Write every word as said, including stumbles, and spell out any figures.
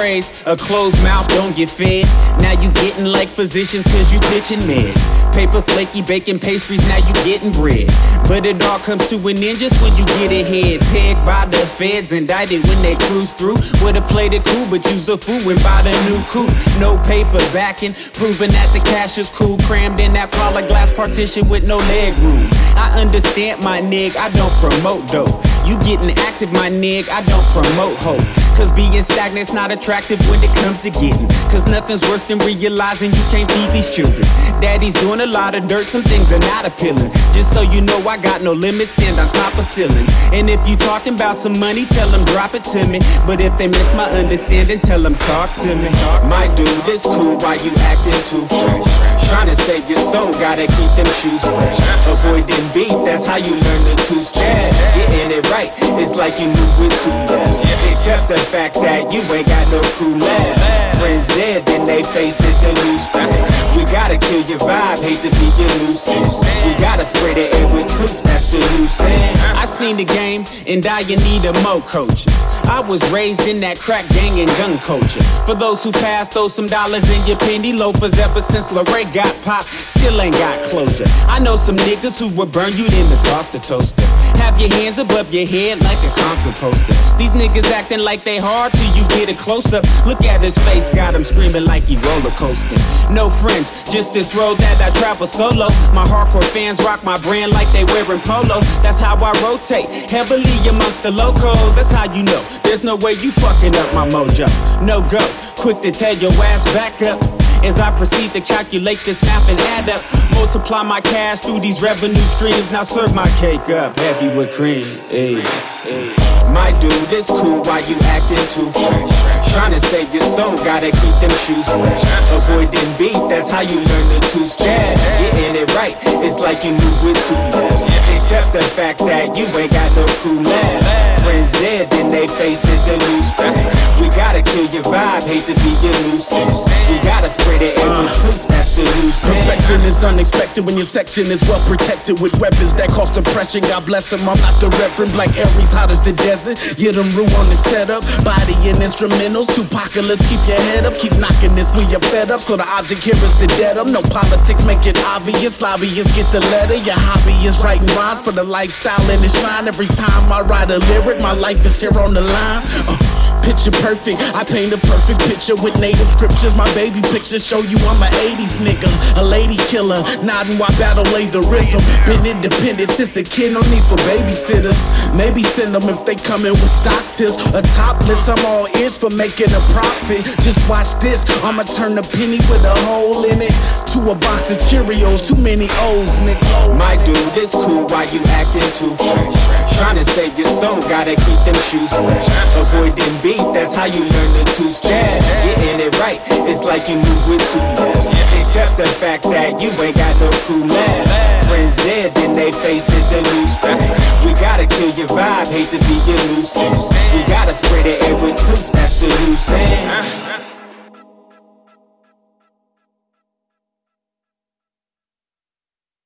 phrase. A closed mouth don't get fed. Now you getting like physicians cause you pitching meds. Paper flaky baking pastries, now you getting bread. But it all comes to an end just when you get ahead. Pegged by the feds, indicted when they cruise through. Would've played it cool but use a fool and bought a new coupe. No paper backing, proving that the cash is cool. Crammed in that polyglass partition with no leg room. I understand my nig, I don't promote dope. You getting active my nig, I don't promote hope. Cause being stagnant's not attractive when it comes to getting. Cause nothing's worse than realizing you can't feed these children. Daddy's doing a lot of dirt, some things are not appealing. Just so you know I got no limits, stand on top of ceilings. And if you talking about some money, tell them drop it to me. But if they miss my understanding, tell them talk to me. My dude, it's cool, why you acting too free? Trying to save your soul, gotta keep them shoes fresh. Avoiding beef, that's how you learn the two steps. Getting it right, it's like you move with two lefts. Except the fact that you ain't got no crew left. Friends dead, then they face it, they lose back. We gotta kill your vibe, hate to be your nuisance. We gotta spray the air with truth, that's the new sin. I seen the game, and I in need of more coaches. I was raised in that crack gang and gun culture. For those who passed, throw some dollars in your penny loafers. Ever since Lorraine got popped, still ain't got closure. I know some niggas who would burn you then to toss the toaster. Have your hands above your head like a concert poster. These niggas acting like they hard till you get a close-up. Look at his face, got him screaming like he roller coasting. No friends, just this road that I travel solo. My hardcore fans rock my brand like they wearing polo. That's how I rotate, heavily amongst the locals. That's how you know there's no way you fucking up my mojo. No go, quick to tell your ass back up. As I proceed to calculate this map and add up, multiply my cash through these revenue streams. Now serve my cake up, heavy with cream. Ay. My dude, it's cool, why you acting too free? Trying to save your soul, gotta keep them shoes fresh. Avoiding beef, that's how you learn the two steps. Getting it right, it's like you move with two lefts. Except the fact that you ain't got no crew left. Friends dead, then they face it, they lose back. We gotta kill your vibe, hate to be your nuisance. We gotta spray the air with truth, that's the new sense. Perfection is unexpected when your section is well protected with weapons that cause depression. God bless him, I'm not the reverend. Black Aries, hot as the desert. Get them ruined on the setup. Body and instrumentals, Tupacalypse, keep your head up. Keep knocking this, we are fed up. So the object here is to dead up. No politics, make it obvious. Lobbyists get the letter. Your hobby is writing rhymes for the lifestyle and it shine. Every time I write a lyric, my life is here on the line. Uh. Picture perfect, I paint a perfect picture with native scriptures. My baby pictures show you I'm an eighties nigga, a lady killer, nodding while battle lay the rhythm. Been independent since a kid, no need for babysitters. Maybe send them if they come in with stock tips. A topless, I'm all ears for making a profit. Just watch this, I'ma turn a penny with a hole in it to a box of Cheerios, too many O's, nigga. My dude, it's cool, why you acting too fresh? Trying to save your soul, gotta keep them shoes fresh. Avoiding beef, that's how you learn the two steps. Getting it right, it's like you move with two lefts. Except the fact that you ain't got no crew left. Friends dead, then they face it, they lose back. We gotta kill your vibe, hate to be your nuisance. We gotta spray the air with truth, that's the new sense.